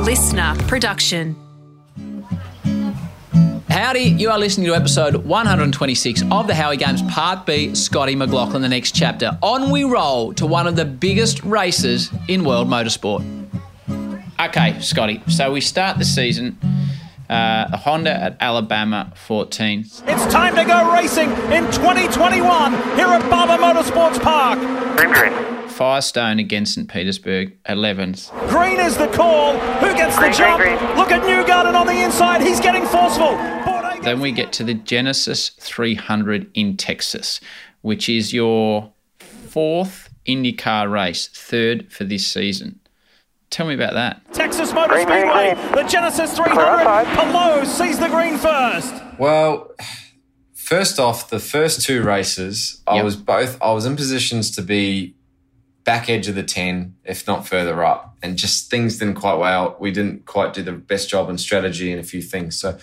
listener production. Howdy, you are listening to episode 126 of The Howie Games, Part B, Scotty McLaughlin, The Next Chapter. On we roll to one of the biggest races in world motorsport. Okay, Scotty, so we start the season, the Honda at Alabama 14. It's time to go racing in 2021 here at Barber Motorsports Park. Firestone against St. Petersburg, 11th. Green is the call. Who gets the jump? Look at Newgarden on the inside. He's getting forceful. Then we get to the Genesis 300 in Texas, which is your fourth IndyCar race, third for this season. Tell me about that. Texas Motor Speedway, the Genesis 300. Pagenaud sees the green first. Well, first off, the first two races, I was in positions to be back edge of the 10, if not further up, and just things didn't quite well. We didn't quite do the best job in strategy and a few things. So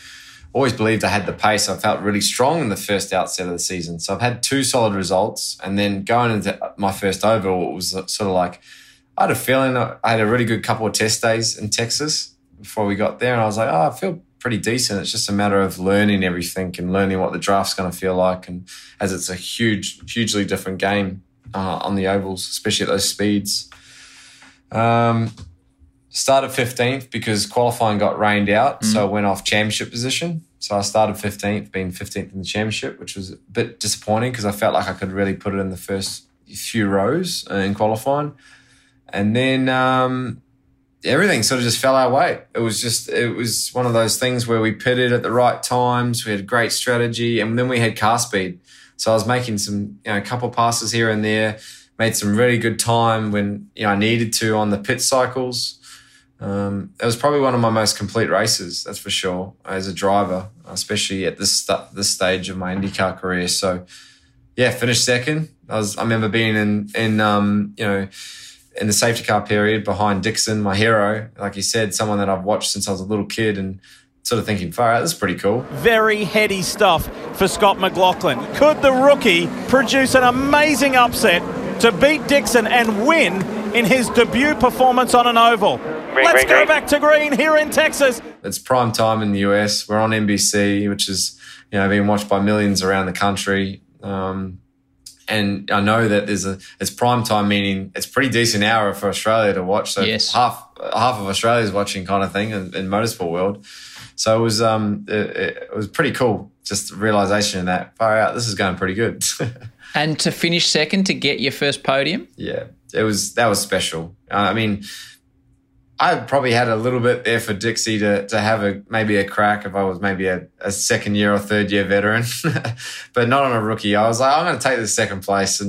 always believed I had the pace. I felt really strong in the first outset of the season. So I've had two solid results, and then going into my first overall, it was sort of like I had a feeling. I had a really good couple of test days in Texas before we got there, and I was like, oh, I feel pretty decent. It's just a matter of learning everything and learning what the draft's going to feel like, and as it's a hugely different game on the ovals, especially at those speeds. Started 15th because qualifying got rained out, so I went off championship position. So I started 15th, being 15th in the championship, which was a bit disappointing because I felt like I could really put it in the first few rows in qualifying. And then everything sort of just fell our way. It was one of those things where we pitted at the right times, we had great strategy, and then we had car speed. So I was making some, a couple passes here and there, made some really good time when I needed to on the pit cycles. It was probably one of my most complete races, that's for sure, as a driver, especially at this stage of my IndyCar career. So yeah, finished second. I remember being in the safety car period behind Dixon, my hero, like you said, someone that I've watched since I was a little kid, and sort of thinking, far out, this is pretty cool. Very heady stuff for Scott McLaughlin. Could the rookie produce an amazing upset to beat Dixon and win in his debut performance on an oval? Let's go back to green here in Texas. It's prime time in the US. We're on NBC, which is, being watched by millions around the country. And I know that it's prime time, meaning it's a pretty decent hour for Australia to watch. So yes, half of Australia is watching, kind of thing, in motorsport world. So it was pretty cool. Just the realization of that, far out, this is going pretty good. And to finish second, to get your first podium. Yeah, that was special. I probably had a little bit there for Dixie to have maybe a crack if I was maybe a second year or third year veteran, but not on a rookie. I was like, I'm going to take this second place and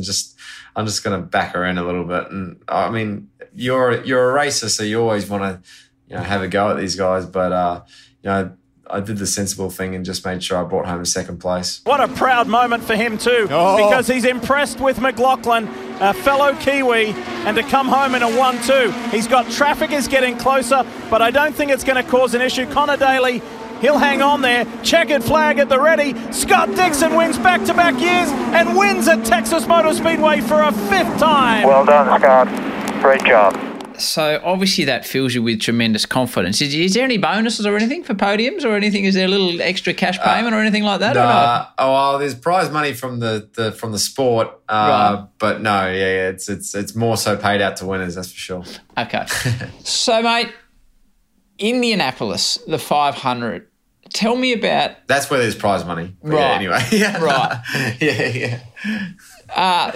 I'm just going to back her in a little bit. And you're a racer, so you always want to, have a go at these guys. But I did the sensible thing and just made sure I brought home a second place. What a proud moment for him too, because he's impressed with McLaughlin, a fellow Kiwi, and to come home in a 1-2. He's got traffic is getting closer, but I don't think it's going to cause an issue. Connor Daly, he'll hang on there. Checkered flag at the ready. Scott Dixon wins back-to-back years and wins at Texas Motor Speedway for a fifth time. Well done, Scott. Great job. So obviously that fills you with tremendous confidence. Is there any bonuses or anything for podiums or anything? Is there a little extra cash payment or anything like that? Nah. There's prize money from the from the sport, right. But no, it's more so paid out to winners, that's for sure. Okay, so mate, Indianapolis, the 500. Tell me about. That's where there's prize money, but right? Yeah, anyway, yeah, right, yeah.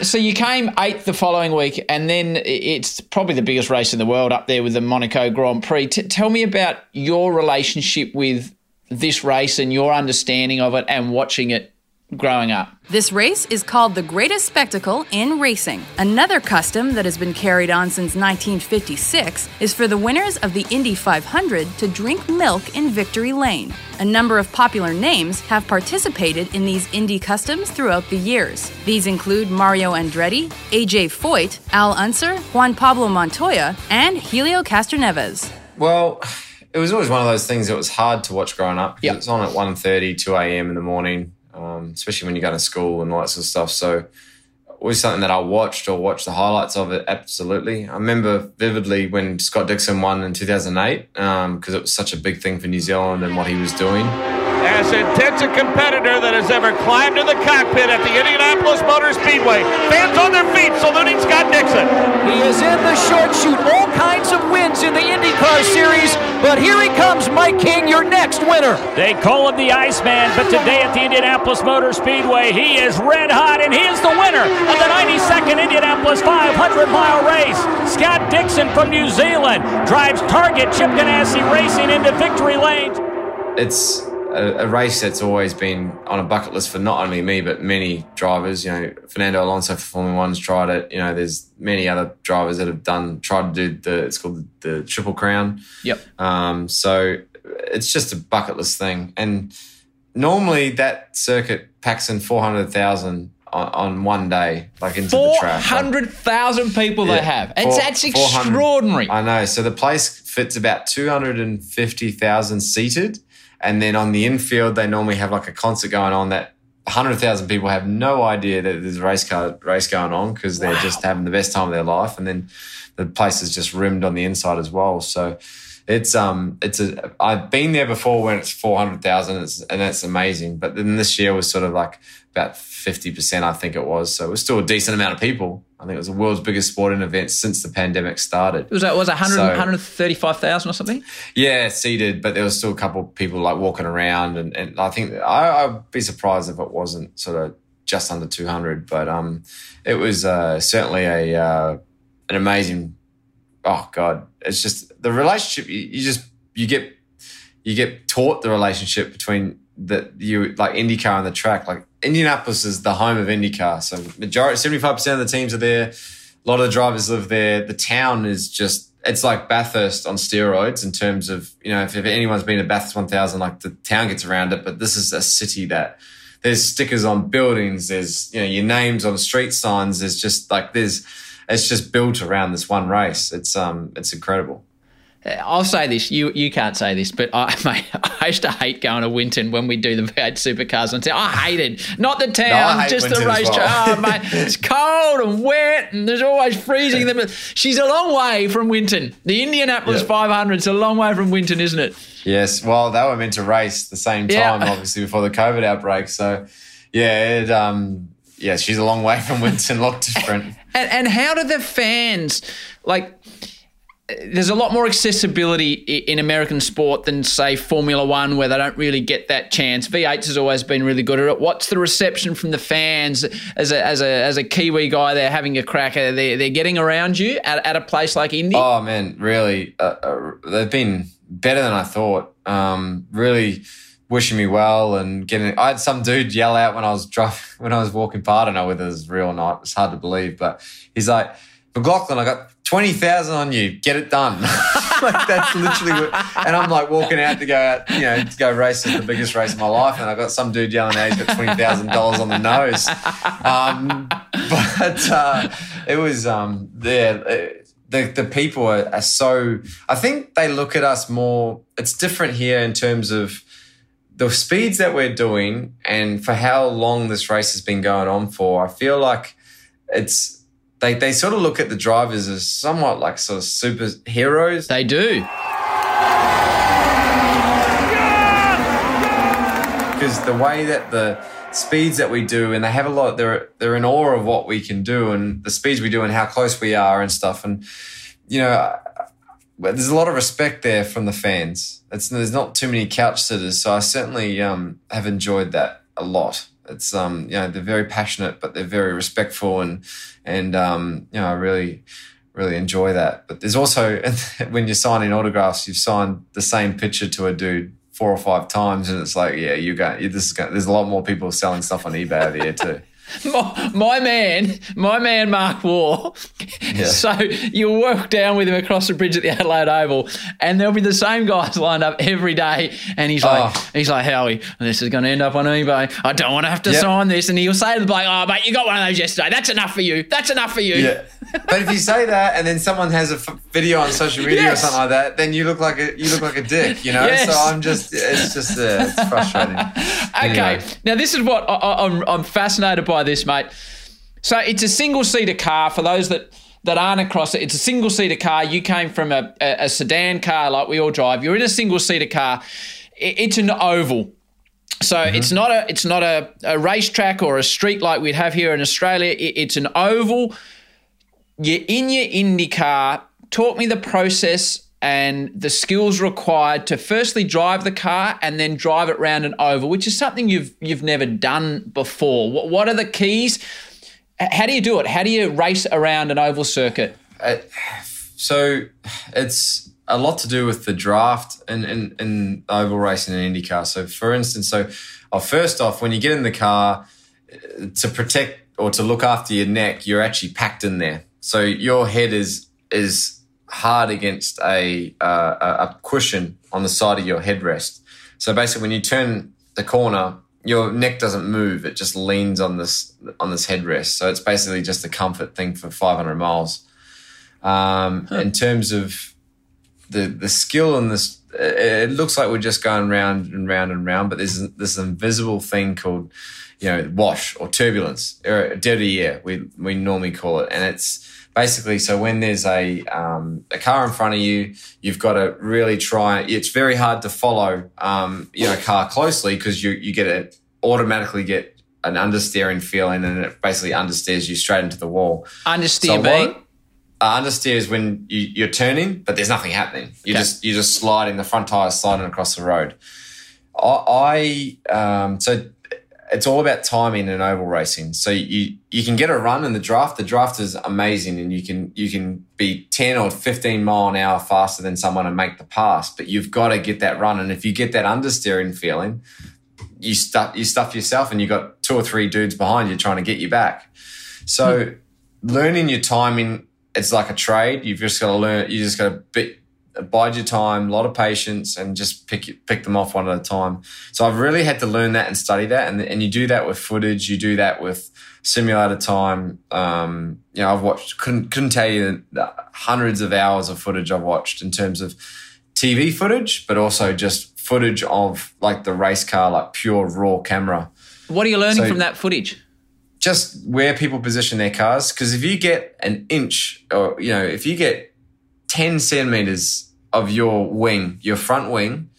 So you came 8th the following week, and then it's probably the biggest race in the world, up there with the Monaco Grand Prix. Tell me about your relationship with this race and your understanding of it and watching it growing up. This race is called the greatest spectacle in racing. Another custom that has been carried on since 1956 is for the winners of the Indy 500 to drink milk in Victory Lane. A number of popular names have participated in these Indy customs throughout the years. These include Mario Andretti, AJ Foyt, Al Unser, Juan Pablo Montoya, and Helio Castroneves. Well, it was always one of those things that was hard to watch growing up, because It's on at 1:30, 2 a.m. in the morning. Especially when you go to school and all that sort of stuff. So always something that I watched or watched the highlights of it, absolutely. I remember vividly when Scott Dixon won in 2008 because it was such a big thing for New Zealand and what he was doing. As intense a competitor that has ever climbed to the cockpit at the Indianapolis Motor Speedway. Fans on their feet saluting Scott Dixon. He is in the short shoot, all kinds of wins in the IndyCar series, but here he comes, Mike King, your next winner. They call him the Iceman, but today at the Indianapolis Motor Speedway, he is red hot, and he is the winner of the 92nd Indianapolis 500-mile race. Scott Dixon from New Zealand drives Target Chip Ganassi Racing into victory lane. It's a race that's always been on a bucket list for not only me, but many drivers. You know, Fernando Alonso for Formula One's tried it. You know, there's many other drivers that have tried to do it's called the Triple Crown. Yep. So it's just a bucket list thing. And normally that circuit packs in 400,000 on one day, like into the track. 400,000 people they have. That's extraordinary. I know. So the place fits about 250,000 seated. And then on the infield, they normally have like a concert going on that 100,000 people have no idea that there's a race going on because they're just having the best time of their life. And then the place is just rimmed on the inside as well. So it's I've been there before when it's 400,000 and that's amazing. But then this year was sort of like about 50%, I think it was. So it was still a decent amount of people. I think it was the world's biggest sporting event since the pandemic started. It was 135,000 or something? Yeah, seated, but there was still a couple of people like walking around. And I think I'd be surprised if it wasn't sort of just under 200. But it was certainly an amazing, oh, God. It's just the relationship. You get taught the relationship between like IndyCar and the track. Like Indianapolis is the home of IndyCar, so majority 75% of the teams are there. A lot of the drivers live there. The town is just—it's like Bathurst on steroids in terms of, you know, if anyone's been to Bathurst 1000, like the town gets around it. But this is a city that there's stickers on buildings, there's, you know, your names on street signs. There's just like it's just built around this one race. It's incredible. I'll say this, you can't say this, but I used to hate going to Winton when we do the V8 Supercars and say, I hated, not the town, just Winton, the racetrack. Well. Oh, mate, it's cold and wet and there's always freezing. She's a long way from Winton. The Indianapolis 500's a long way from Winton, isn't it? Yes, well, they were meant to race the same time, obviously, before the COVID outbreak. So, yeah, she's a long way from Winton, a lot different. And how do the fans, like... There's a lot more accessibility in American sport than, say, Formula One, where they don't really get that chance. V8's has always been really good at it. What's the reception from the fans as a Kiwi guy? They're having a crack. They're getting around you at a place like Indy. Oh man, really? They've been better than I thought. Really wishing me well and getting. I had some dude yell out when I was walking by. I don't know whether it was real or not. It's hard to believe, but he's like, McLaughlin, I got 20,000 on you. Get it done. Like that's literally what, and I'm like walking out to go out, you know, to go race at the biggest race of my life, and I got some dude yelling out, he's got $20,000 on the nose. It was the people are so. I think they look at us more. It's different here in terms of the speeds that we're doing, and for how long this race has been going on for. I feel like it's. They sort of look at the drivers as somewhat like sort of superheroes. They do. Because the way that the speeds that we do, and they have a lot, they're in awe of what we can do and the speeds we do and how close we are and stuff. And, you know, there's a lot of respect there from the fans. There's not too many couch sitters, so I certainly have enjoyed that a lot. It's, you know, they're very passionate, but they're very respectful and you know, I really, really enjoy that. But there's also, when you're signing autographs, you've signed the same picture to a dude 4 or 5 times. And it's like, yeah, there's a lot more people selling stuff on eBay over here too. My man, Mark Waugh. Yeah. So you'll walk down with him across the bridge at the Adelaide Oval, and there'll be the same guys lined up every day. And he's like, Howie, this is going to end up on eBay. I don't want to have to sign this. And he'll say to the bloke, oh, mate, you got one of those yesterday. That's enough for you. Yeah. But if you say that, and then someone has a video on social media or something like that, then you look like a dick, you know. Yes. So it's frustrating. Okay, anyway. Now this is what I'm fascinated by. This, mate, So it's a single-seater car. For those that aren't across it, it's a single-seater car. You came from a sedan car like we all drive. You're in a single-seater car. It's an oval. So it's not a racetrack or a street like we'd have here in Australia. It's an oval. You're in your Indy car. Talk me the process and the skills required to firstly drive the car and then drive it round an oval, which is something you've never done before. What are the keys? How do you do it? How do you race around an oval circuit? So it's a lot to do with the draft and oval racing in IndyCar. So, for instance, first off, when you get in the car, to protect or to look after your neck, you're actually packed in there. So your head is hard against a cushion on the side of your headrest. So basically, when you turn the corner, your neck doesn't move; it just leans on this headrest. So it's basically just a comfort thing for 500 miles. In terms of the skill in this, it looks like we're just going round and round and round, but there's this invisible thing called, wash or turbulence or dirty air. We normally call it, and it's basically so when there's a car in front of you, you've got to really try. It's very hard to follow a car closely because you automatically get an understeering feeling, and it basically understeers you straight into the wall. Understeer being? Understeer is when you're turning, but there's nothing happening. You're just sliding, the front tyre's sliding across the road. So it's all about timing in oval racing. So you can get a run in the draft. The draft is amazing, and you can be 10 or 15 mile an hour faster than someone and make the pass, but you've got to get that run. And if you get that understeering feeling, you stuff yourself, and you've got two or three dudes behind you trying to get you back. So learning your timing, it's like a trade. You've just got to learn. You just got to bide your time, a lot of patience, and just pick them off one at a time. So I've really had to learn that and study that. And you do that with footage. You do that with simulator time. I've watched. Couldn't tell you the hundreds of hours of footage I've watched in terms of TV footage, but also just footage of like the race car, like pure raw camera. What are you learning from that footage? Just where people position their cars, because if you get an inch or, if you get 10 centimetres of your wing, your front wing,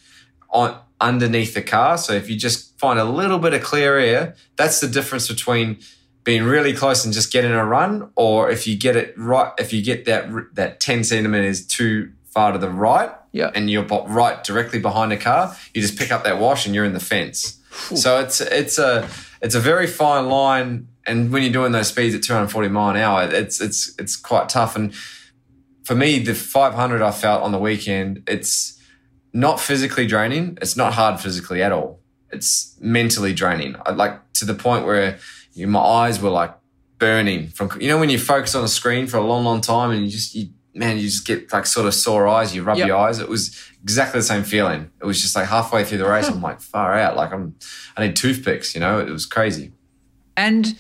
underneath the car, so if you just find a little bit of clear air, that's the difference between being really close and just getting a run, or if you get it right, if you get that 10 centimetres too far to the right and you're right directly behind the car, you just pick up that wash and you're in the fence. Ooh. So it's a very fine line. And when you're doing those speeds at 240 mile an hour, it's quite tough. And for me, the 500 I felt on the weekend, it's not physically draining. It's not hard physically at all. It's mentally draining. To the point where my eyes were like burning from, when you focus on a screen for a long, long time and you just get like sort of sore eyes. You rub your eyes. It was exactly the same feeling. It was just like halfway through the race, I'm like far out. Like I need toothpicks. It was crazy. And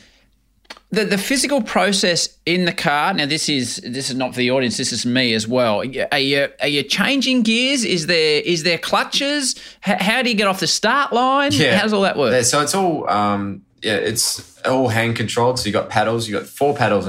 the physical process in the car. Now this is not for the audience. This is me as well. Are you changing gears? Is there clutches? How do you get off the start line? Yeah. How does all that work? So it's all it's all hand controlled. So you got paddles. You got 4 paddles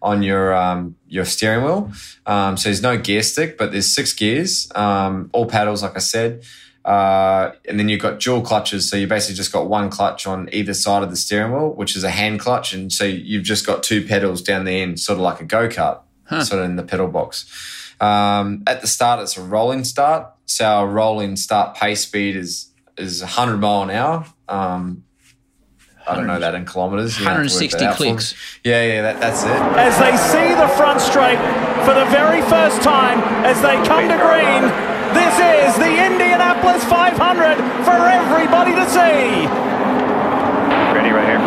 on your steering wheel. So there's no gear stick, but there's 6 gears, all paddles, like I said. And then you've got dual clutches. So you basically just got one clutch on either side of the steering wheel, which is a hand clutch. And so you've just got 2 pedals down the end, sort of like a go-kart, sort of in the pedal box. At the start, it's a rolling start. So our rolling start pace speed is 100 mile an hour. I don't know that in kilometres. 160 clicks. That's it. As they see the front straight for the very first time as they come to green, this is the Indianapolis 500 for everybody to see. Ready right here.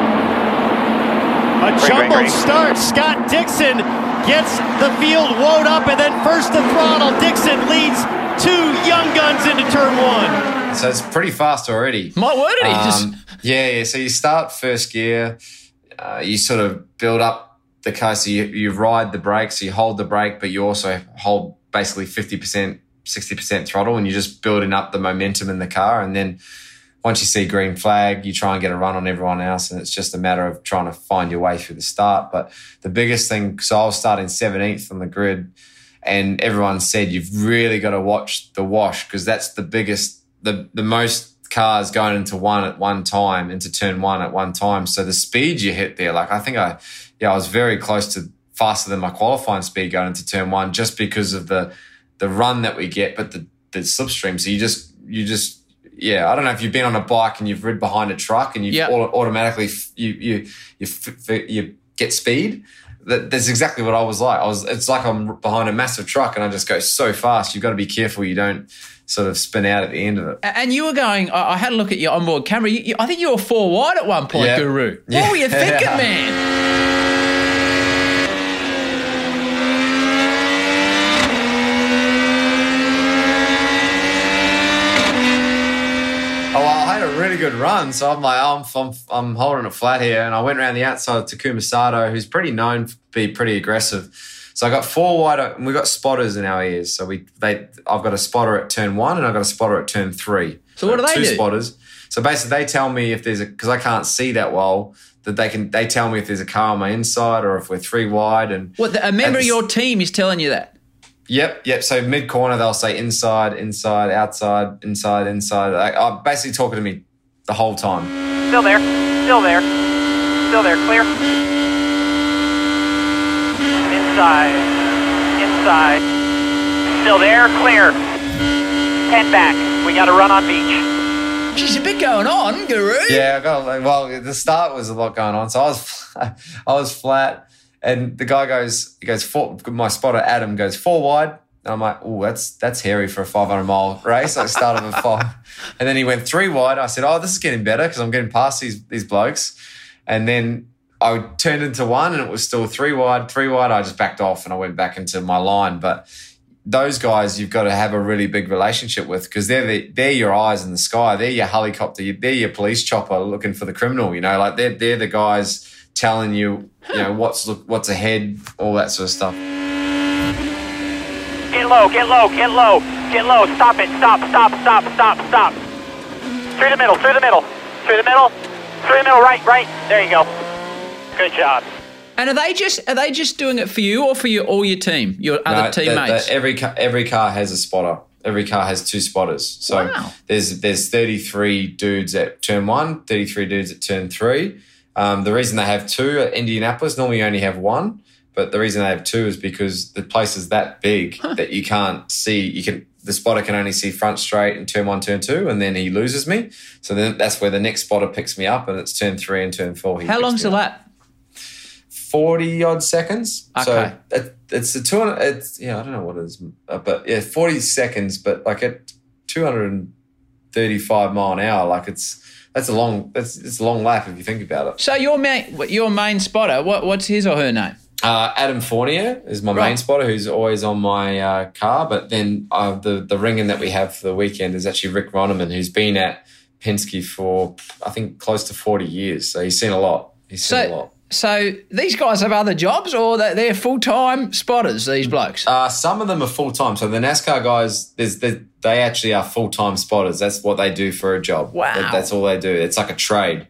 A jumbled start. Scott Dixon gets the field wound up and then first to throttle. Dixon leads 2 young guns into turn 1. So it's pretty fast already. My word, it is. So you start first gear, you sort of build up the car, so you ride the brake, so you hold the brake, but you also hold basically 50%, 60% throttle, and you're just building up the momentum in the car. And then once you see green flag, you try and get a run on everyone else, and it's just a matter of trying to find your way through the start. But the biggest thing, so I was starting 17th on the grid, and everyone said you've really got to watch the wash, because that's the biggest, the most cars going into one at one time, into turn one at one time. So the speed you hit there, like I think I was very close to faster than my qualifying speed going into turn one, just because of the run that we get, but the slipstream. So you just. Yeah, I don't know if you've been on a bike and you've rid behind a truck and you automatically you get speed. That's exactly what I was like. It's like I'm behind a massive truck and I just go so fast. You've got to be careful you don't sort of spin out at the end of it. And you were going, I had a look at your onboard camera. I think you were 4 wide at one point, Guru. Yeah. What were you thinking, man? Really good run, so I'm like, I'm holding it flat here, and I went around the outside of Takuma Sato, who's pretty known to be pretty aggressive. So I got 4 wide, and we got spotters in our ears. So I've got a spotter at turn 1, and I've got a spotter at turn 3. So what do they do? 2 spotters. So basically, they tell me if there's because I can't see that well. That they tell me if there's a car on my inside or if we're 3 wide. And what a member of your team is telling you that. Yep. So mid-corner, they'll say inside, outside, inside. I'm basically talking to me the whole time. Still there, clear. Inside. Still there, clear. 10 back. We got to run on beach. Geez, a bit going on, Guru. Yeah, the start was a lot going on. So I was flat. And the guy goes, my spotter, Adam, goes 4 wide. And I'm like, oh, that's hairy for a 500-mile race. I started with 5. And then he went 3 wide. I said, oh, this is getting better because I'm getting past these blokes. And then I turned into 1 and it was still 3 wide. I just backed off and I went back into my line. But those guys you've got to have a really big relationship with, because they're your eyes in the sky. They're your helicopter. They're your police chopper looking for the criminal. You know, like they're the guys telling you, you know, what's ahead, all that sort of stuff. Get low. Stop it. Through the middle. Right. There you go. Good job. And are they just doing it for you or for all your team, your other teammates? Every car has a spotter. Every car has 2 spotters. So there's 33 dudes at turn 1, 33 dudes at turn 3. The reason they have 2 at Indianapolis, normally you only have 1, but the reason they have 2 is because the place is that big that you can't see. The spotter can only see front straight and turn 1, turn 2, and then he loses me. So then that's where the next spotter picks me up, and it's turn 3 and turn 4. How long's the lap? 40-odd seconds. Okay. So it's a 200. I don't know what it is, but yeah, 40 seconds. But like at 235 mile an hour, like it's. It's a long lap if you think about it. So your main spotter, what's his or her name? Adam Fournier is my main spotter, who's always on my car. But then the ring-in that we have for the weekend is actually Rick Roniman, who's been at Penske for I think close to 40 years. So he's seen a lot. So these guys have other jobs, or they're full-time spotters, these blokes? Some of them are full-time. So the NASCAR guys, they actually are full-time spotters. That's what they do for a job. Wow. That's all they do. It's like a trade.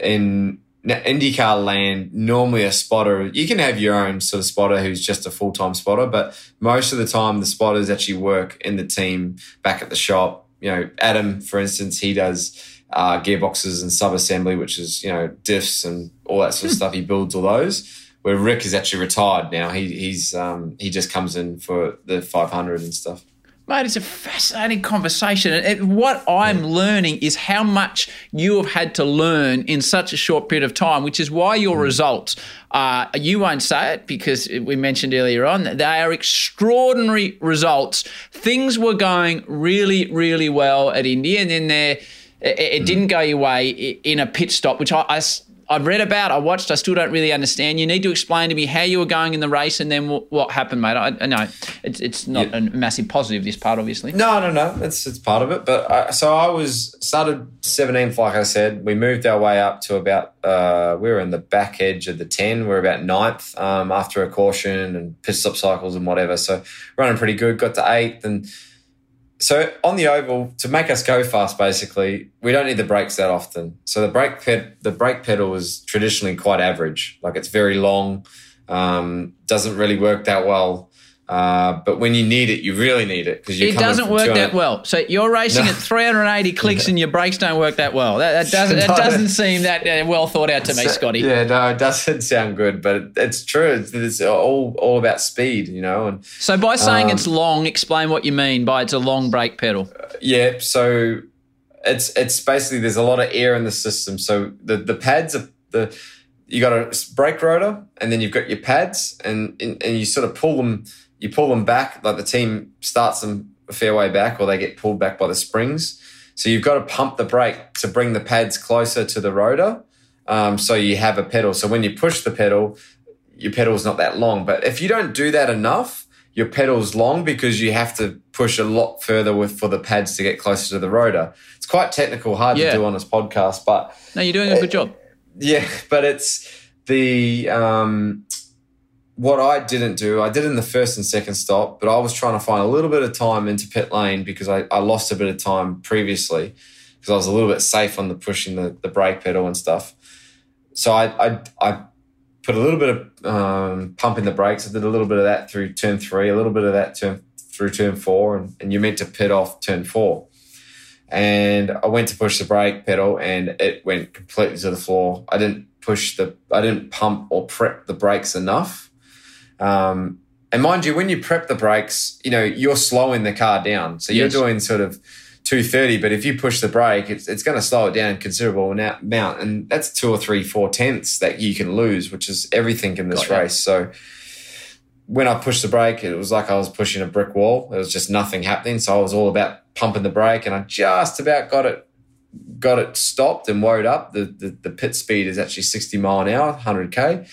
In IndyCar land, normally a spotter, you can have your own sort of spotter who's just a full-time spotter, but most of the time the spotters actually work in the team back at the shop. You know, Adam, for instance, he does gearboxes and sub-assembly, which is, you know, diffs and all that sort of stuff. He builds all those. Where Rick is actually retired now. He just comes in for the 500 and stuff. Mate, it's a fascinating conversation. And what I'm learning is how much you have had to learn in such a short period of time, which is why your results, you won't say it because we mentioned earlier on, that they are extraordinary results. Things were going really, really well at Indy, and then it didn't go your way in a pit stop, which I've read about, I watched, I still don't really understand. You need to explain to me how you were going in the race and then what happened, mate. I know it's not a massive positive, this part, obviously. No, it's part of it. But so I started 17th, like I said. We moved our way up to about, we were in the back edge of the 10. We're about 9th after a caution and pit stop cycles and whatever. So running pretty good, got to 8th and So on the oval, to make us go fast, basically, we don't need the brakes that often. So the brake pedal is traditionally quite average. Like, it's very long, doesn't really work that well. But when you need it, you really need it, because it doesn't work that well. So you're racing at 380 clicks and your brakes don't work that well. That doesn't seem that well thought out to me, Scotty. Yeah, no, it doesn't sound good, but it's true. It's all about speed, you know. And so by saying it's long, explain what you mean by it's a long brake pedal. Yeah, so it's basically there's a lot of air in the system. So the pads are the you got a brake rotor, and then you've got your pads, and you sort of pull them. You pull them back, like the team starts them a fair way back, or they get pulled back by the springs. So you've got to pump the brake to bring the pads closer to the rotor, so you have a pedal. So when you push the pedal, your pedal's not that long. But if you don't do that enough, your pedal's long because you have to push a lot further for the pads to get closer to the rotor. It's quite technical, hard to do on this podcast. But no, you're doing a good job. Yeah, but it's the... What I didn't do, I did in the first and second stop, but I was trying to find a little bit of time into pit lane because I lost a bit of time previously because I was a little bit safe on the pushing the brake pedal and stuff. So I put a little bit of pump in the brakes. I did a little bit of that through turn 3, a little bit of that through turn 4, and you're meant to pit off turn 4. And I went to push the brake pedal and it went completely to the floor. I didn't pump or prep the brakes enough. And mind you, when you prep the brakes, you know, you're slowing the car down. So you're doing sort of 230, but if you push the brake, it's going to slow it down a considerable amount. And that's 2 or 3, 4 tenths that you can lose, which is everything in this race. So when I pushed the brake, it was like I was pushing a brick wall. There was just nothing happening. So I was all about pumping the brake, and I just about got it stopped and wound up. The pit speed is actually 60 mile an hour, 100K.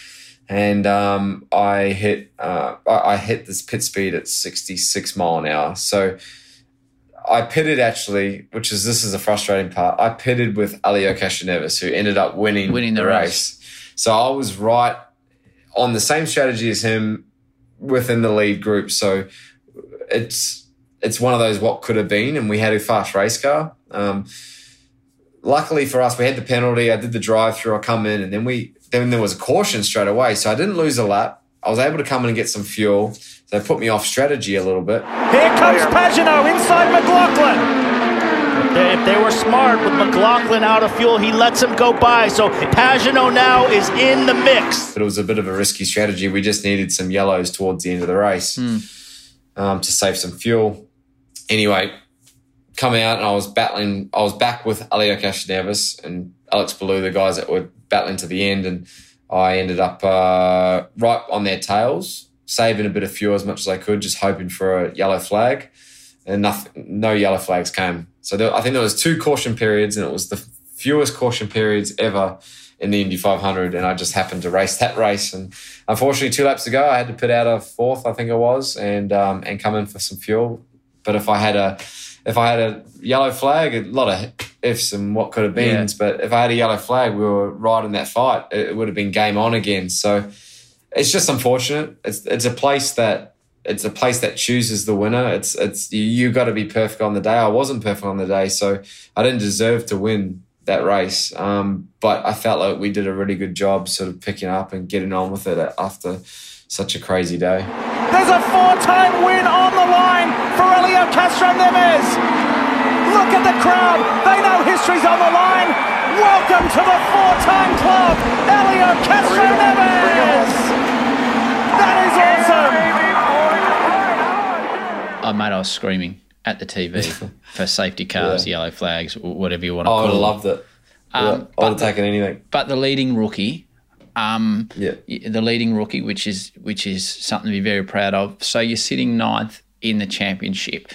And I hit this pit speed at 66 mile an hour. So I pitted actually, this is a frustrating part. I pitted with Helio Castroneves, who ended up winning the race. So I was right on the same strategy as him within the lead group. So it's one of those what could have been, and we had a fast race car. Luckily for us, we had the penalty. I did the drive through. I come in, and then there was a caution straight away, so I didn't lose a lap. I was able to come in and get some fuel, so they put me off strategy a little bit. Here comes Pagenaud inside McLaughlin. If they were smart with McLaughlin out of fuel, he lets him go by, so Pagenaud now is in the mix. But it was a bit of a risky strategy. We just needed some yellows towards the end of the race to save some fuel. Anyway, come out and I was back with Helio Castroneves and Alex Ballou, the guys that were battling to the end, and I ended up right on their tails, saving a bit of fuel as much as I could, just hoping for a yellow flag, and no yellow flags came. So I think there was 2 caution periods, and it was the fewest caution periods ever in the Indy 500, and I just happened to race that race. And unfortunately, 2 laps ago, I had to pit out of 4th, I think it was, and come in for some fuel. But if I had a yellow flag, a lot of ifs and what could have been, but if I had a yellow flag, we were right in that fight. It would have been game on again. So it's just unfortunate. It's a place that chooses the winner. It's you got to be perfect on the day. I wasn't perfect on the day, so I didn't deserve to win that race. But I felt like we did a really good job, sort of picking up and getting on with it after such a crazy day. There's a 4-time win on the line for Helio Castroneves. Look at the crowd. They know history's on the line. Welcome to the 4-time club, Helio Castroneves. That is awesome. Oh, mate, I was screaming at the TV for safety cars, yellow flags, whatever you want to call it. I loved it. I would have taken anything. But the leading rookie... the leading rookie, which is something to be very proud of. So you're sitting 9th in the championship.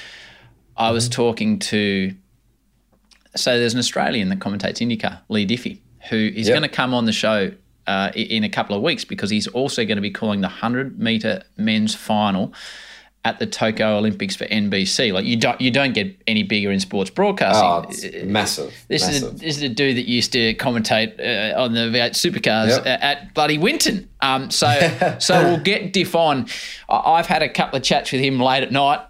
I was talking to, so there's an Australian that commentates IndyCar, Lee Diffie, who is going to come on the show in a couple of weeks because he's also going to be calling the 100-metre men's final at the Tokyo Olympics for NBC. Like, you don't get any bigger in sports broadcasting. Oh, it's massive. This is a dude that used to commentate on the V8 Supercars at bloody Winton. So we'll get Diff on. I've had a couple of chats with him late at night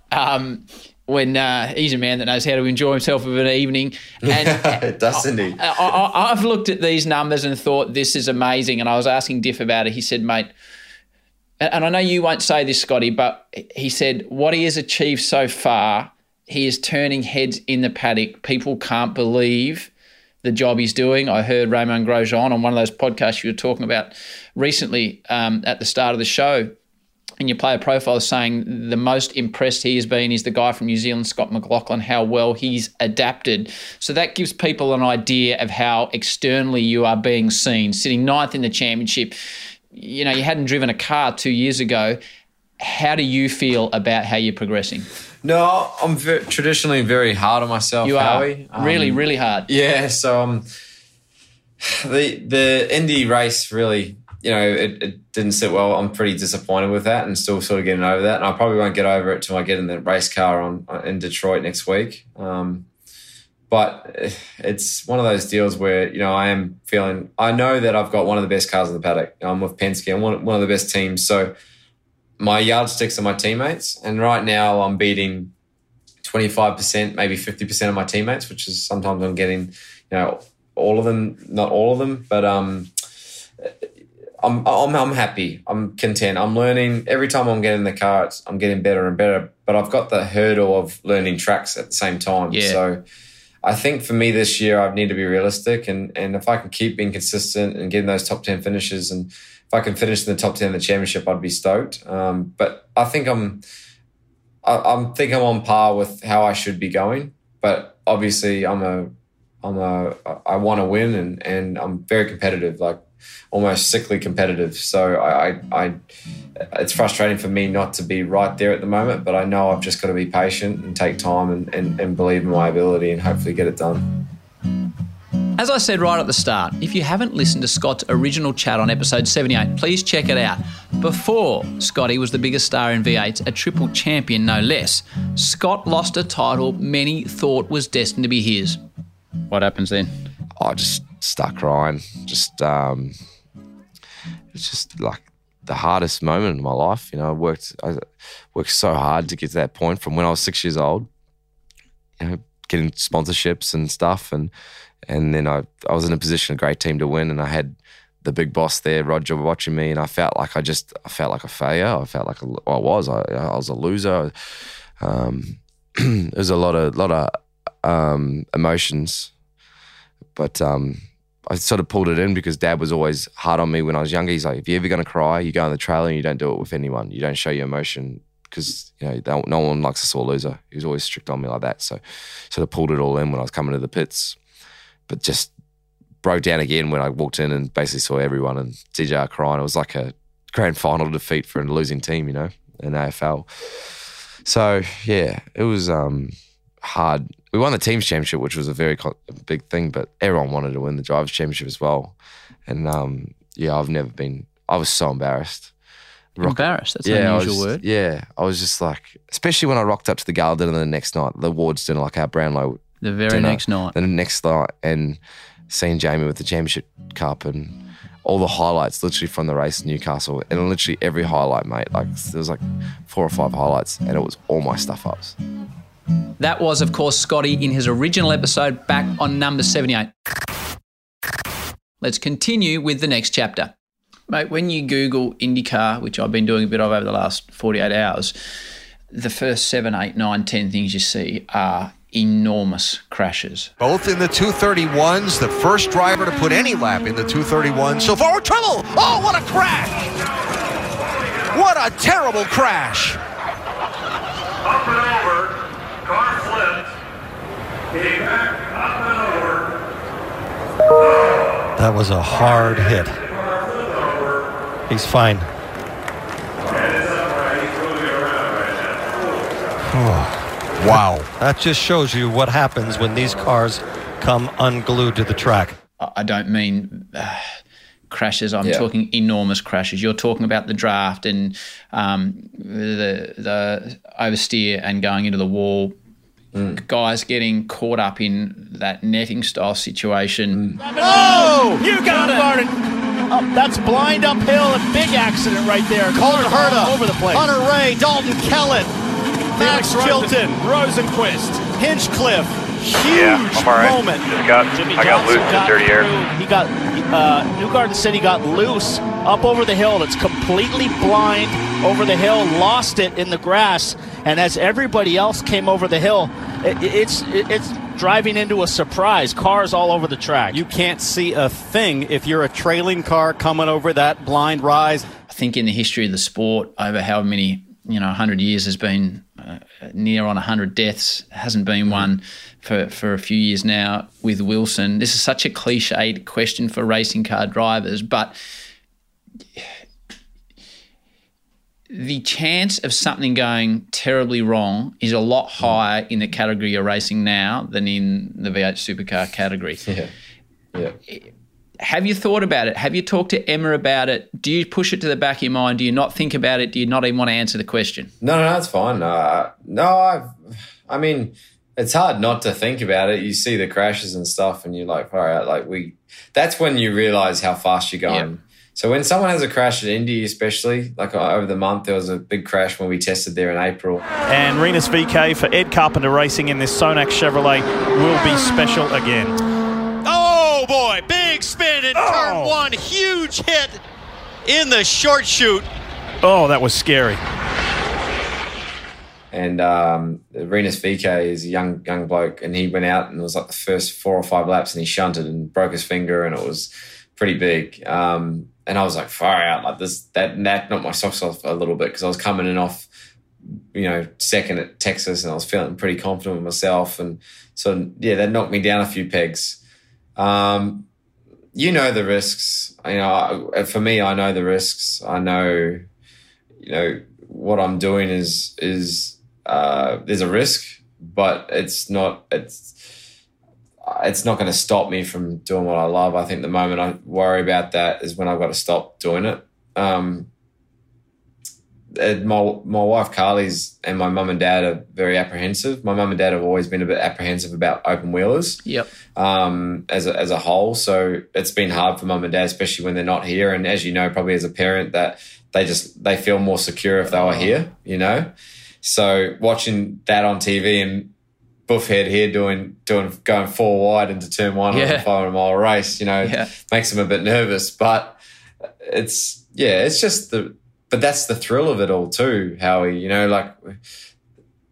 when he's a man that knows how to enjoy himself of an evening. And doesn't he? I've looked at these numbers and thought, this is amazing. And I was asking Diff about it. He said, mate, and I know you won't say this, Scotty, but he said what he has achieved so far, he is turning heads in the paddock. People can't believe the job he's doing. I heard Romain Grosjean on one of those podcasts you were talking about recently at the start of the show, and your player profile is saying the most impressed he has been is the guy from New Zealand, Scott McLaughlin, how well he's adapted. So that gives people an idea of how externally you are being seen. Sitting ninth in the championship, you know, you hadn't driven a car 2 years ago. How do you feel about how you're progressing? No, I'm traditionally very hard on myself. You are, Howie. Really hard. Yeah, so the Indy race really, you know, it didn't sit well. I'm pretty disappointed with that and still sort of getting over that. And I probably won't get over it till I get in the race car in Detroit next week. But it's one of those deals where, you know, I am feeling, I know that I've got one of the best cars in the paddock. I'm with Penske. I'm one of the best teams. So my yardsticks are my teammates. And right now I'm beating 25%, maybe 50% of my teammates, which is sometimes I'm getting, you know, all of them, not all of them, but I'm happy. I'm content. I'm learning. Every time I'm getting in the car, I'm getting better and better. But I've got the hurdle of learning tracks at the same time. Yeah. So I think for me this year, I need to be realistic. And if I can keep being consistent and getting those top 10 finishes, and if I can finish in the top 10 of the championship, I'd be stoked. But I think I'm on par with how I should be going. But obviously, I want to win, and I'm very competitive. Like, almost sickly competitive. So I it's frustrating for me not to be right there at the moment, but I know I've just got to be patient and take time and believe in my ability and hopefully get it done. As I said right at the start, if you haven't listened to Scott's original chat on episode 78, please check it out. Before Scotty was the biggest star in V8s, a triple champion no less, Scott lost a title many thought was destined to be his. What happens then? I just start crying. It's just like the hardest moment in my life. You know, I worked so hard to get to that point from when I was 6 years old, you know, getting sponsorships and stuff. And then I was in a position, a great team to win. And I had the big boss there, Roger, watching me. And I felt like a failure. I felt like I was a loser. It was a lot of emotions. But I sort of pulled it in because Dad was always hard on me when I was younger. He's like, if you're ever going to cry, you go in the trailer and you don't do it with anyone. You don't show your emotion because, you know, no one likes a sore loser. He was always strict on me like that. So sort of pulled it all in when I was coming to the pits. But just broke down again when I walked in and basically saw everyone and DJR crying. It was like a grand final defeat for a losing team, you know, in AFL. So, yeah, it was hard. We won the team's championship, which was a very big thing, but everyone wanted to win the driver's championship as well. And, I was so embarrassed. Embarrassed? That's an unusual word. Yeah. I was just like, especially when I rocked up to the gala dinner the next night, the awards dinner, like our Brownlow The next night. And seeing Jamie with the championship cup and all the highlights literally from the race in Newcastle, and literally every highlight, mate. Like, there was like 4 or 5 highlights, and it was all my stuff-ups. That was, of course, Scotty in his original episode back on number 78. Let's continue with the next chapter. Mate, when you Google IndyCar, which I've been doing a bit of over the last 48 hours, the first 7, 8, 9, 10 things you see are enormous crashes. Both in the 231s, the first driver to put any lap in the 231. So forward trouble! Oh, what a crash! What a terrible crash! Up and over. Car flipped. He backed up and over. That was a hard hit. He's fine. Oh, wow. That just shows you what happens when these cars come unglued to the track. I don't mean crashes. I'm talking enormous crashes. You're talking about the draft and the oversteer and going into the wall. Guys getting caught up in that netting style situation. Oh, you got it. Oh, that's blind uphill, a big accident right there. Colton Herta over the place. Hunter Ray, Dalton Kellett. Max Chilton, Rosenquist, Hinchcliffe. Huge moment. I got loose in dirty air. He got, Newgarden said he got loose up over the hill. It's completely blind over the hill, lost it in the grass. And as everybody else came over the hill, it's driving into a surprise. Cars all over the track. You can't see a thing if you're a trailing car coming over that blind rise. I think in the history of the sport, over how many, 100 years, has been near on 100 deaths. Hasn't been one for a few years now with Wilson. This is such a cliched question for racing car drivers, but the chance of something going terribly wrong is a lot higher in the category you're racing now than in the V8 supercar category. Yeah. Yeah. Have you thought about it? Have you talked to Emma about it? Do you push it to the back of your mind? Do you not think about it? Do you not even want to answer the question? No, that's fine. I mean, it's hard not to think about it. You see the crashes and stuff and you're like, all right, that's when you realize how fast you're going. Yep. So when someone has a crash at Indy, especially, like over the month, there was a big crash when we tested there in April. And Renus VK for Ed Carpenter Racing in this Sonax Chevrolet will be special again. Oh, boy, big spin in turn one, huge hit in the short shoot. Oh, that was scary. And Renus VK is a young bloke, and he went out and it was like the first 4 or 5 laps and he shunted and broke his finger and it was pretty big. And I was like, far out, like this, that knocked my socks off a little bit because I was coming in off, second at Texas and I was feeling pretty confident with myself. And so, yeah, that knocked me down a few pegs. The risks. For me, I know the risks. I know, what I'm doing is there's a risk, but it's not going to stop me from doing what I love. I think the moment I worry about that is when I've got to stop doing it. My wife Carly's and my mum and dad are very apprehensive. My mum and dad have always been a bit apprehensive about open wheelers. Yep. As a whole, so it's been hard for mum and dad, especially when they're not here. And as you know, probably as a parent, that they feel more secure if they were here. So watching that on TV and Buffhead here going 4 wide into turn 1 on a 500-mile race, makes them a bit nervous. But that's the thrill of it all too, Howie.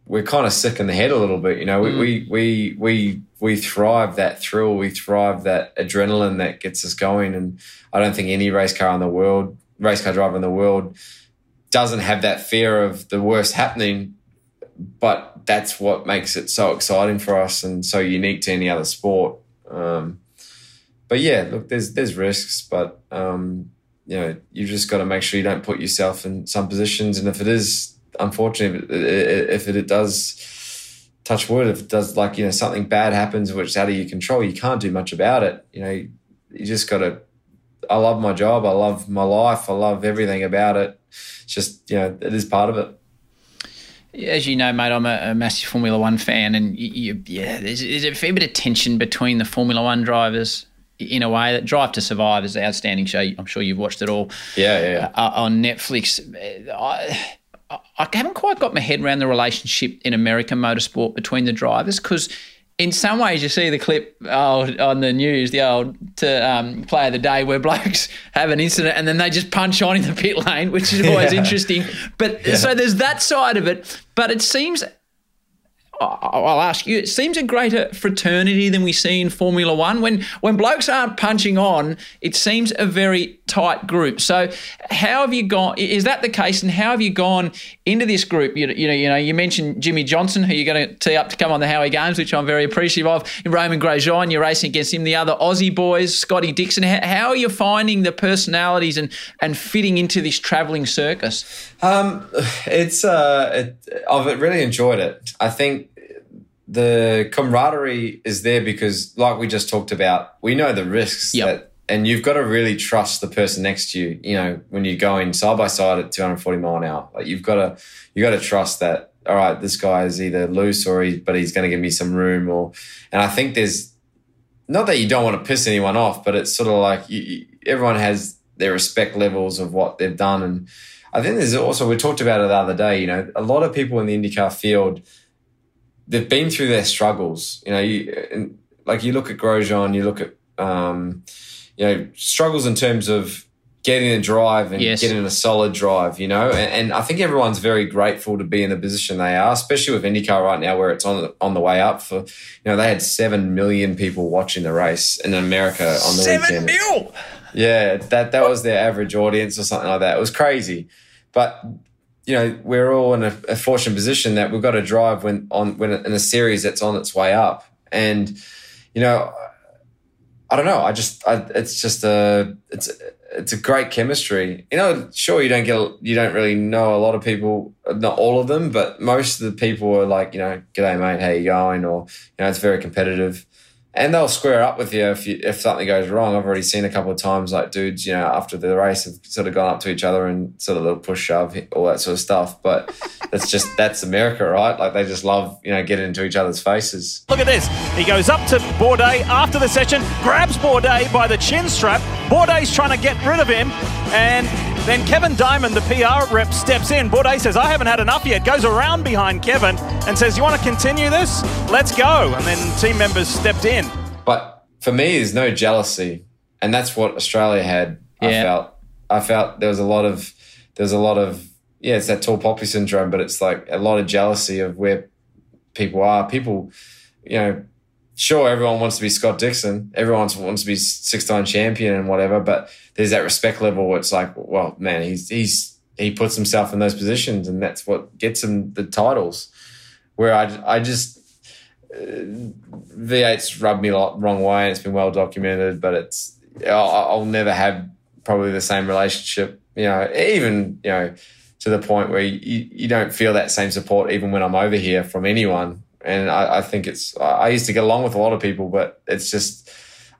We're kind of sick in the head a little bit. We thrive that thrill. We thrive that adrenaline that gets us going. And I don't think any race car driver in the world, doesn't have that fear of the worst happening. But that's what makes it so exciting for us and so unique to any other sport. There's risks, but you've just got to make sure you don't put yourself in some positions. And if it is, unfortunately, if it does, touch wood, if it does, something bad happens which is out of your control, you can't do much about it. You just got to. I love my job. I love my life. I love everything about it. It's just it is part of it. As you know, mate, I'm a massive Formula One fan, and there's a fair bit of tension between the Formula One drivers in a way. That Drive to Survive is an outstanding show. I'm sure you've watched it all. Yeah. On Netflix. I haven't quite got my head around the relationship in American motorsport between the drivers because in some ways you see the clip on the news, the old play of the day where blokes have an incident and then they just punch on in the pit lane, which is always interesting. But so there's that side of it. But it seems, I'll ask you, it seems a greater fraternity than we see in Formula One. When blokes aren't punching on, it seems a very tight group. So how have you gone, is that the case, and how have you gone into this group? You mentioned Jimmy Johnson, who you're going to tee up to come on the Howie Games, which I'm very appreciative of. Romain Grosjean, you're racing against him. The other Aussie boys, Scotty Dixon. How are you finding the personalities and fitting into this travelling circus? I've really enjoyed it. I think the camaraderie is there because, like we just talked about, we know the risks. Yep. And you've got to really trust the person next to you. When you're going side by side at 240 mph, you've got to trust that. All right, this guy is either loose but he's going to give me some room. And I think there's not that you don't want to piss anyone off, but it's sort of like everyone has their respect levels of what they've done. And I think there's also, we talked about it the other day, you know, a lot of people in the IndyCar field, they've been through their struggles. You know, you look at Grosjean, you look at, struggles in terms of getting a drive and getting a solid drive, you know. And I think everyone's very grateful to be in the position they are, especially with IndyCar right now where it's on the way up. For, you know, they had 7 million people watching the race in America on the weekend. 7 million! Yeah, that was their average audience or something like that. It was crazy. But, you know, we're all in a fortunate position that we've got to drive when in a series that's on its way up. And, you know, I don't know. It's a great chemistry. You know, sure, you don't really know a lot of people, not all of them, but most of the people are like, you know, g'day mate, how you going? Or, you know, it's very competitive. And they'll square up with you if something goes wrong. I've already seen a couple of times, like, dudes, you know, after the race have sort of gone up to each other and sort of little push shove, all that sort of stuff. But that's America, right? Like, they just love, you know, getting into each other's faces. Look at this. He goes up to Bourdais after the session, grabs Bourdais by the chin strap. Bourdais trying to get rid of him. And then Kevin Diamond, the PR rep, steps in. Bourdais says, I haven't had enough yet. Goes around behind Kevin and says, you want to continue this? Let's go. And then team members stepped in. But for me, there's no jealousy. And that's what Australia had, I felt there was a lot of, yeah, it's that tall poppy syndrome, but it's like a lot of jealousy of where people are. People, you know, sure, everyone wants to be Scott Dixon. Everyone wants to be six-time champion and whatever, but there's that respect level where it's like, well, man, he puts himself in those positions and that's what gets him the titles. Where I just V8's rubbed me a lot wrong way and it's been well documented, but it's I'll never have probably the same relationship, you know, even, you know, to the point where you don't feel that same support even when I'm over here from anyone. And I think I used to get along with a lot of people, but it's just,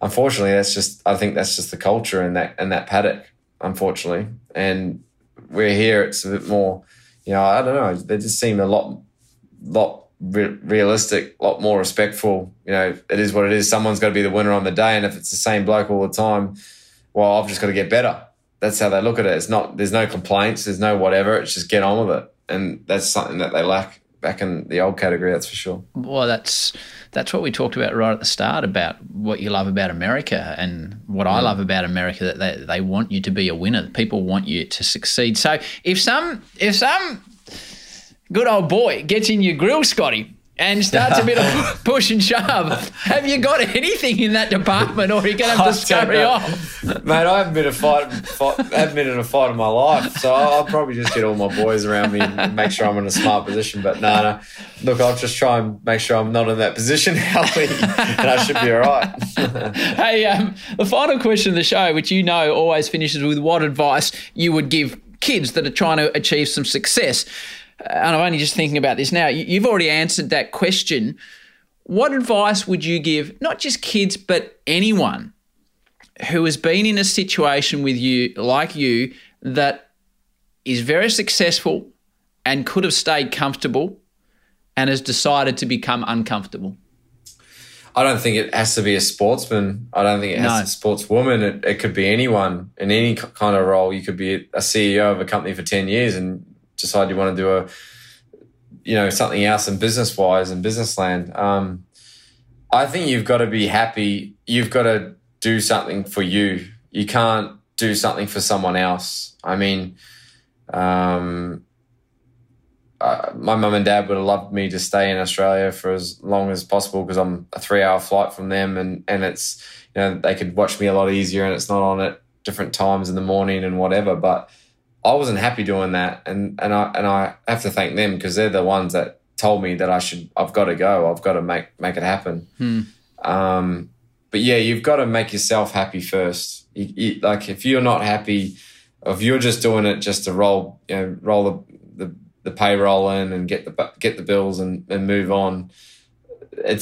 unfortunately, I think that's just the culture in that paddock, unfortunately. And we're here, it's a bit more, you know, I don't know, they just seem a lot realistic, a lot more respectful. You know, it is what it is. Someone's got to be the winner on the day. And if it's the same bloke all the time, well, I've just got to get better. That's how they look at it. It's not, there's no complaints, there's no whatever, it's just get on with it. And that's something that they lack back in the old category, that's for sure. Well, that's what we talked about right at the start about what you love about America and what I love about America, that they want you to be a winner. People want you to succeed. So if some good old boy gets in your grill, Scotty, and starts a bit of push and shove, have you got anything in that department or are you going to have to scurry off? Mate, I haven't been in a fight in my life, so I'll probably just get all my boys around me and make sure I'm in a smart position. But no. Look, I'll just try and make sure I'm not in that position, Howie, and I should be all right. Hey, the final question of the show, which you know always finishes with what advice you would give kids that are trying to achieve some success. And I'm only just thinking about this now. You've already answered that question. What advice would you give, not just kids, but anyone who has been in a situation with you, like you, that is very successful and could have stayed comfortable and has decided to become uncomfortable? I don't think it has to be a sportsman. I don't think it has to be a sportswoman. It could be anyone in any kind of role. You could be a CEO of a company for 10 years and decide you want to do something else in business-wise and business land. I think you've got to be happy. You've got to do something for you. You can't do something for someone else. I mean, my mum and dad would have loved me to stay in Australia for as long as possible because I'm a 3-hour flight from them and it's, you know, they could watch me a lot easier and it's not on at different times in the morning and whatever, but I wasn't happy doing that, and I have to thank them because they're the ones that told me that I've got to go. I've got to make it happen. But yeah, you've got to make yourself happy first. Like if you're not happy, if you're just doing it just to roll the payroll in and get the bills and move on,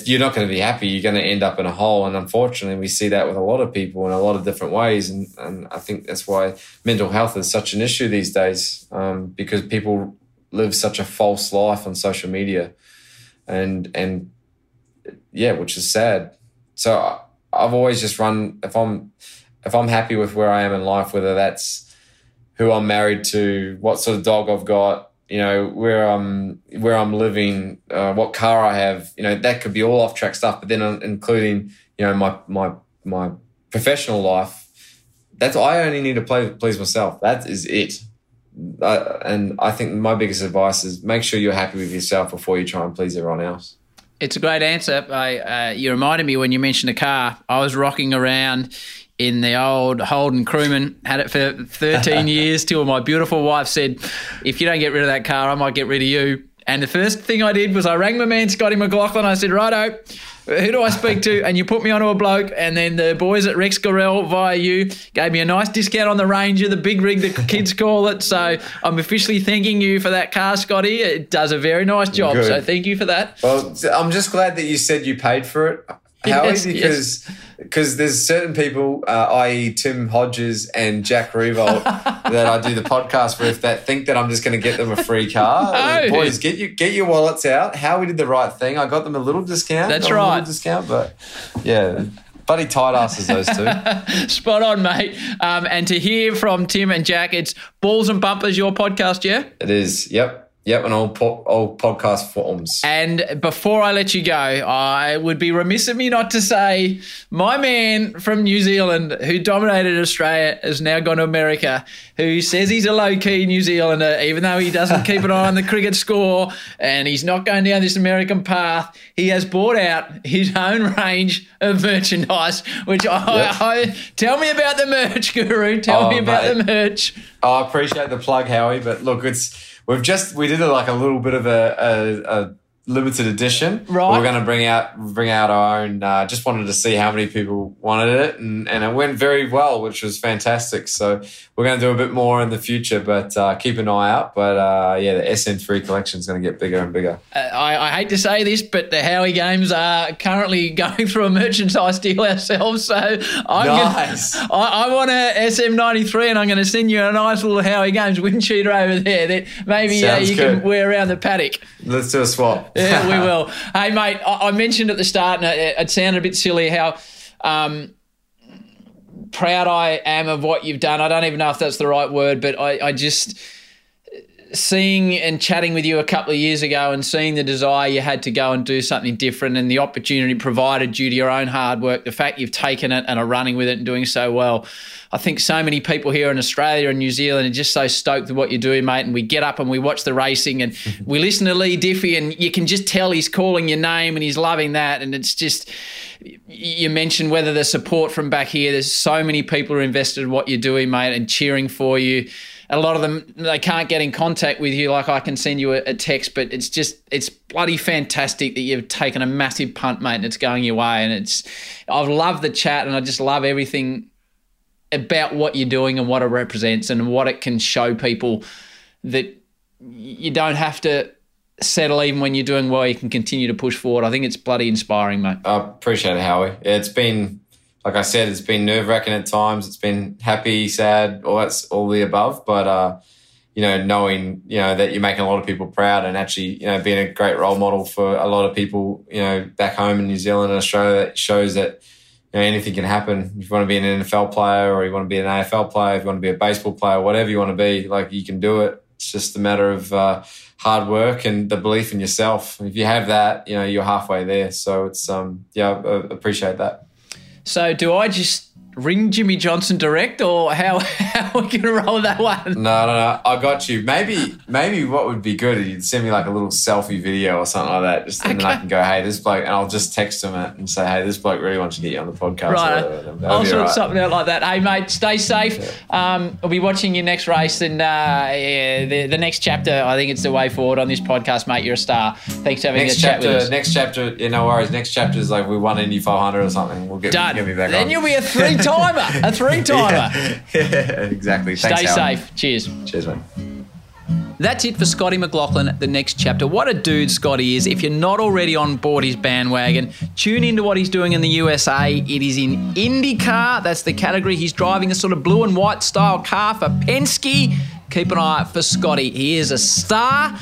you're not going to be happy. You're going to end up in a hole. And unfortunately, we see that with a lot of people in a lot of different ways. And I think that's why mental health is such an issue these days, because people live such a false life on social media and yeah, which is sad. So I've always just run, if I'm happy with where I am in life, whether that's who I'm married to, what sort of dog I've got, you know, where I'm living, what car I have, you know, that could be all off track stuff. But then including, you know, my professional life, that's, I only need to please myself. That is it. And I think my biggest advice is make sure you're happy with yourself before you try and please everyone else. It's a great answer. You reminded me when you mentioned a car. I was rocking around in the old Holden Crewman, had it for 13 years till my beautiful wife said, if you don't get rid of that car, I might get rid of you. And the first thing I did was I rang my man, Scotty McLaughlin. I said, righto, who do I speak to? And you put me onto a bloke. And then the boys at Rex Gorell via you gave me a nice discount on the Ranger, the big rig the kids call it. So I'm officially thanking you for that car, Scotty. It does a very nice job. Good. So thank you for that. Well, I'm just glad that you said you paid for it, Howie, because there's certain people, i.e. Tim Hodges and Jack Revolt, that I do the podcast with that think that I'm just going to get them a free car. No. Boys, get your wallets out. Howie did the right thing. I got them a little discount. That's right. A little discount, but yeah. Bloody tight asses, those two. Spot on, mate. And to hear from Tim and Jack, it's Balls and Bumpers, your podcast, yeah? It is, yep. Yep, and all podcast forms. And before I let you go, I would be remiss of me not to say my man from New Zealand who dominated Australia has now gone to America, who says he's a low-key New Zealander, even though he doesn't keep an eye on the cricket score and he's not going down this American path. He has bought out his own range of merchandise, which tell me about the merch, Guru. Tell me about the merch. I appreciate the plug, Howie, but look, we did like a little bit of a limited edition. Right. We're going to bring out our own. Just wanted to see how many people wanted it, and it went very well, which was fantastic. So we're going to do a bit more in the future, but keep an eye out. But the SN3 collection is going to get bigger and bigger. I hate to say this, but the Howie Games are currently going through a merchandise deal ourselves. So I want a SM93, and I'm going to send you a nice little Howie Games wind cheater over there that maybe you can wear around the paddock. Let's do a swap. Yeah, we will. Hey, mate, I mentioned at the start, and it sounded a bit silly, how proud I am of what you've done. I don't even know if that's the right word, but I just seeing and chatting with you a couple of years ago and seeing the desire you had to go and do something different and the opportunity provided due to your own hard work, the fact you've taken it and are running with it and doing so well. I think so many people here in Australia and New Zealand are just so stoked with what you're doing, mate, and we get up and we watch the racing and we listen to Lee Diffie and you can just tell he's calling your name and he's loving that, and it's just... You mentioned whether the support from back here, there's so many people who are invested in what you're doing, mate, and cheering for you. A lot of them, they can't get in contact with you. Like I can send you a text, but it's bloody fantastic that you've taken a massive punt, mate, and it's going your way. And I've loved the chat and I just love everything about what you're doing and what it represents and what it can show people, that you don't have to settle even when you're doing well, you can continue to push forward. I think it's bloody inspiring, mate. I appreciate it, Howie. It's been, like I said, it's been nerve-wracking at times. It's been happy, sad, all the above. But, knowing, that you're making a lot of people proud and actually, being a great role model for a lot of people, back home in New Zealand and Australia, that shows that, anything can happen. If you want to be an NFL player or you want to be an AFL player, if you want to be a baseball player, whatever you want to be, like, you can do it. It's just a matter of hard work and the belief in yourself. If you have that, you're halfway there. So it's, I appreciate that. So do I just ring Jimmy Johnson direct, or how are we going to roll that one? No, I got you. Maybe what would be good is you'd send me like a little selfie video or something like that, just and then I can go, hey, this bloke, and I'll just text him it and say, hey, this bloke really wants to get you on the podcast. Right. I'll sort something out like that. Hey, mate, stay safe. Yeah. I'll be watching your next race and the next chapter. I think it's the way forward on this podcast, mate. You're a star. Thanks for having a chat with us. Next chapter, no worries. Next chapter is like we won Indy 500 or something. We'll get me back on. Then you'll be a three-timer. Yeah, exactly. Thanks, Stay safe. Cheers. Cheers, mate. That's it for Scotty McLaughlin, The Next Chapter. What a dude Scotty is. If you're not already on board his bandwagon, tune into what he's doing in the USA. It is in IndyCar. That's the category. He's driving a sort of blue and white style car for Penske. Keep an eye out for Scotty. He is a star.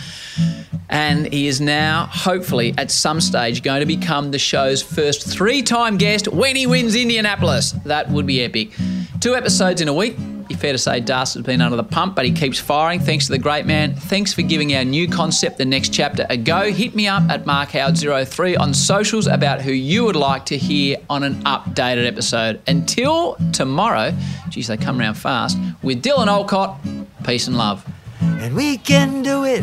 And he is now, hopefully, at some stage, going to become the show's first three-time guest when he wins Indianapolis. That would be epic. 2 episodes in a week. fair to say Das has been under the pump, but he keeps firing. Thanks to the great man. Thanks for giving our new concept, The Next Chapter, a go. Hit me up at MarkHoward03 on socials about who you would like to hear on an updated episode. Until tomorrow, geez, they come around fast, with Dylan Olcott, peace and love. And we can do it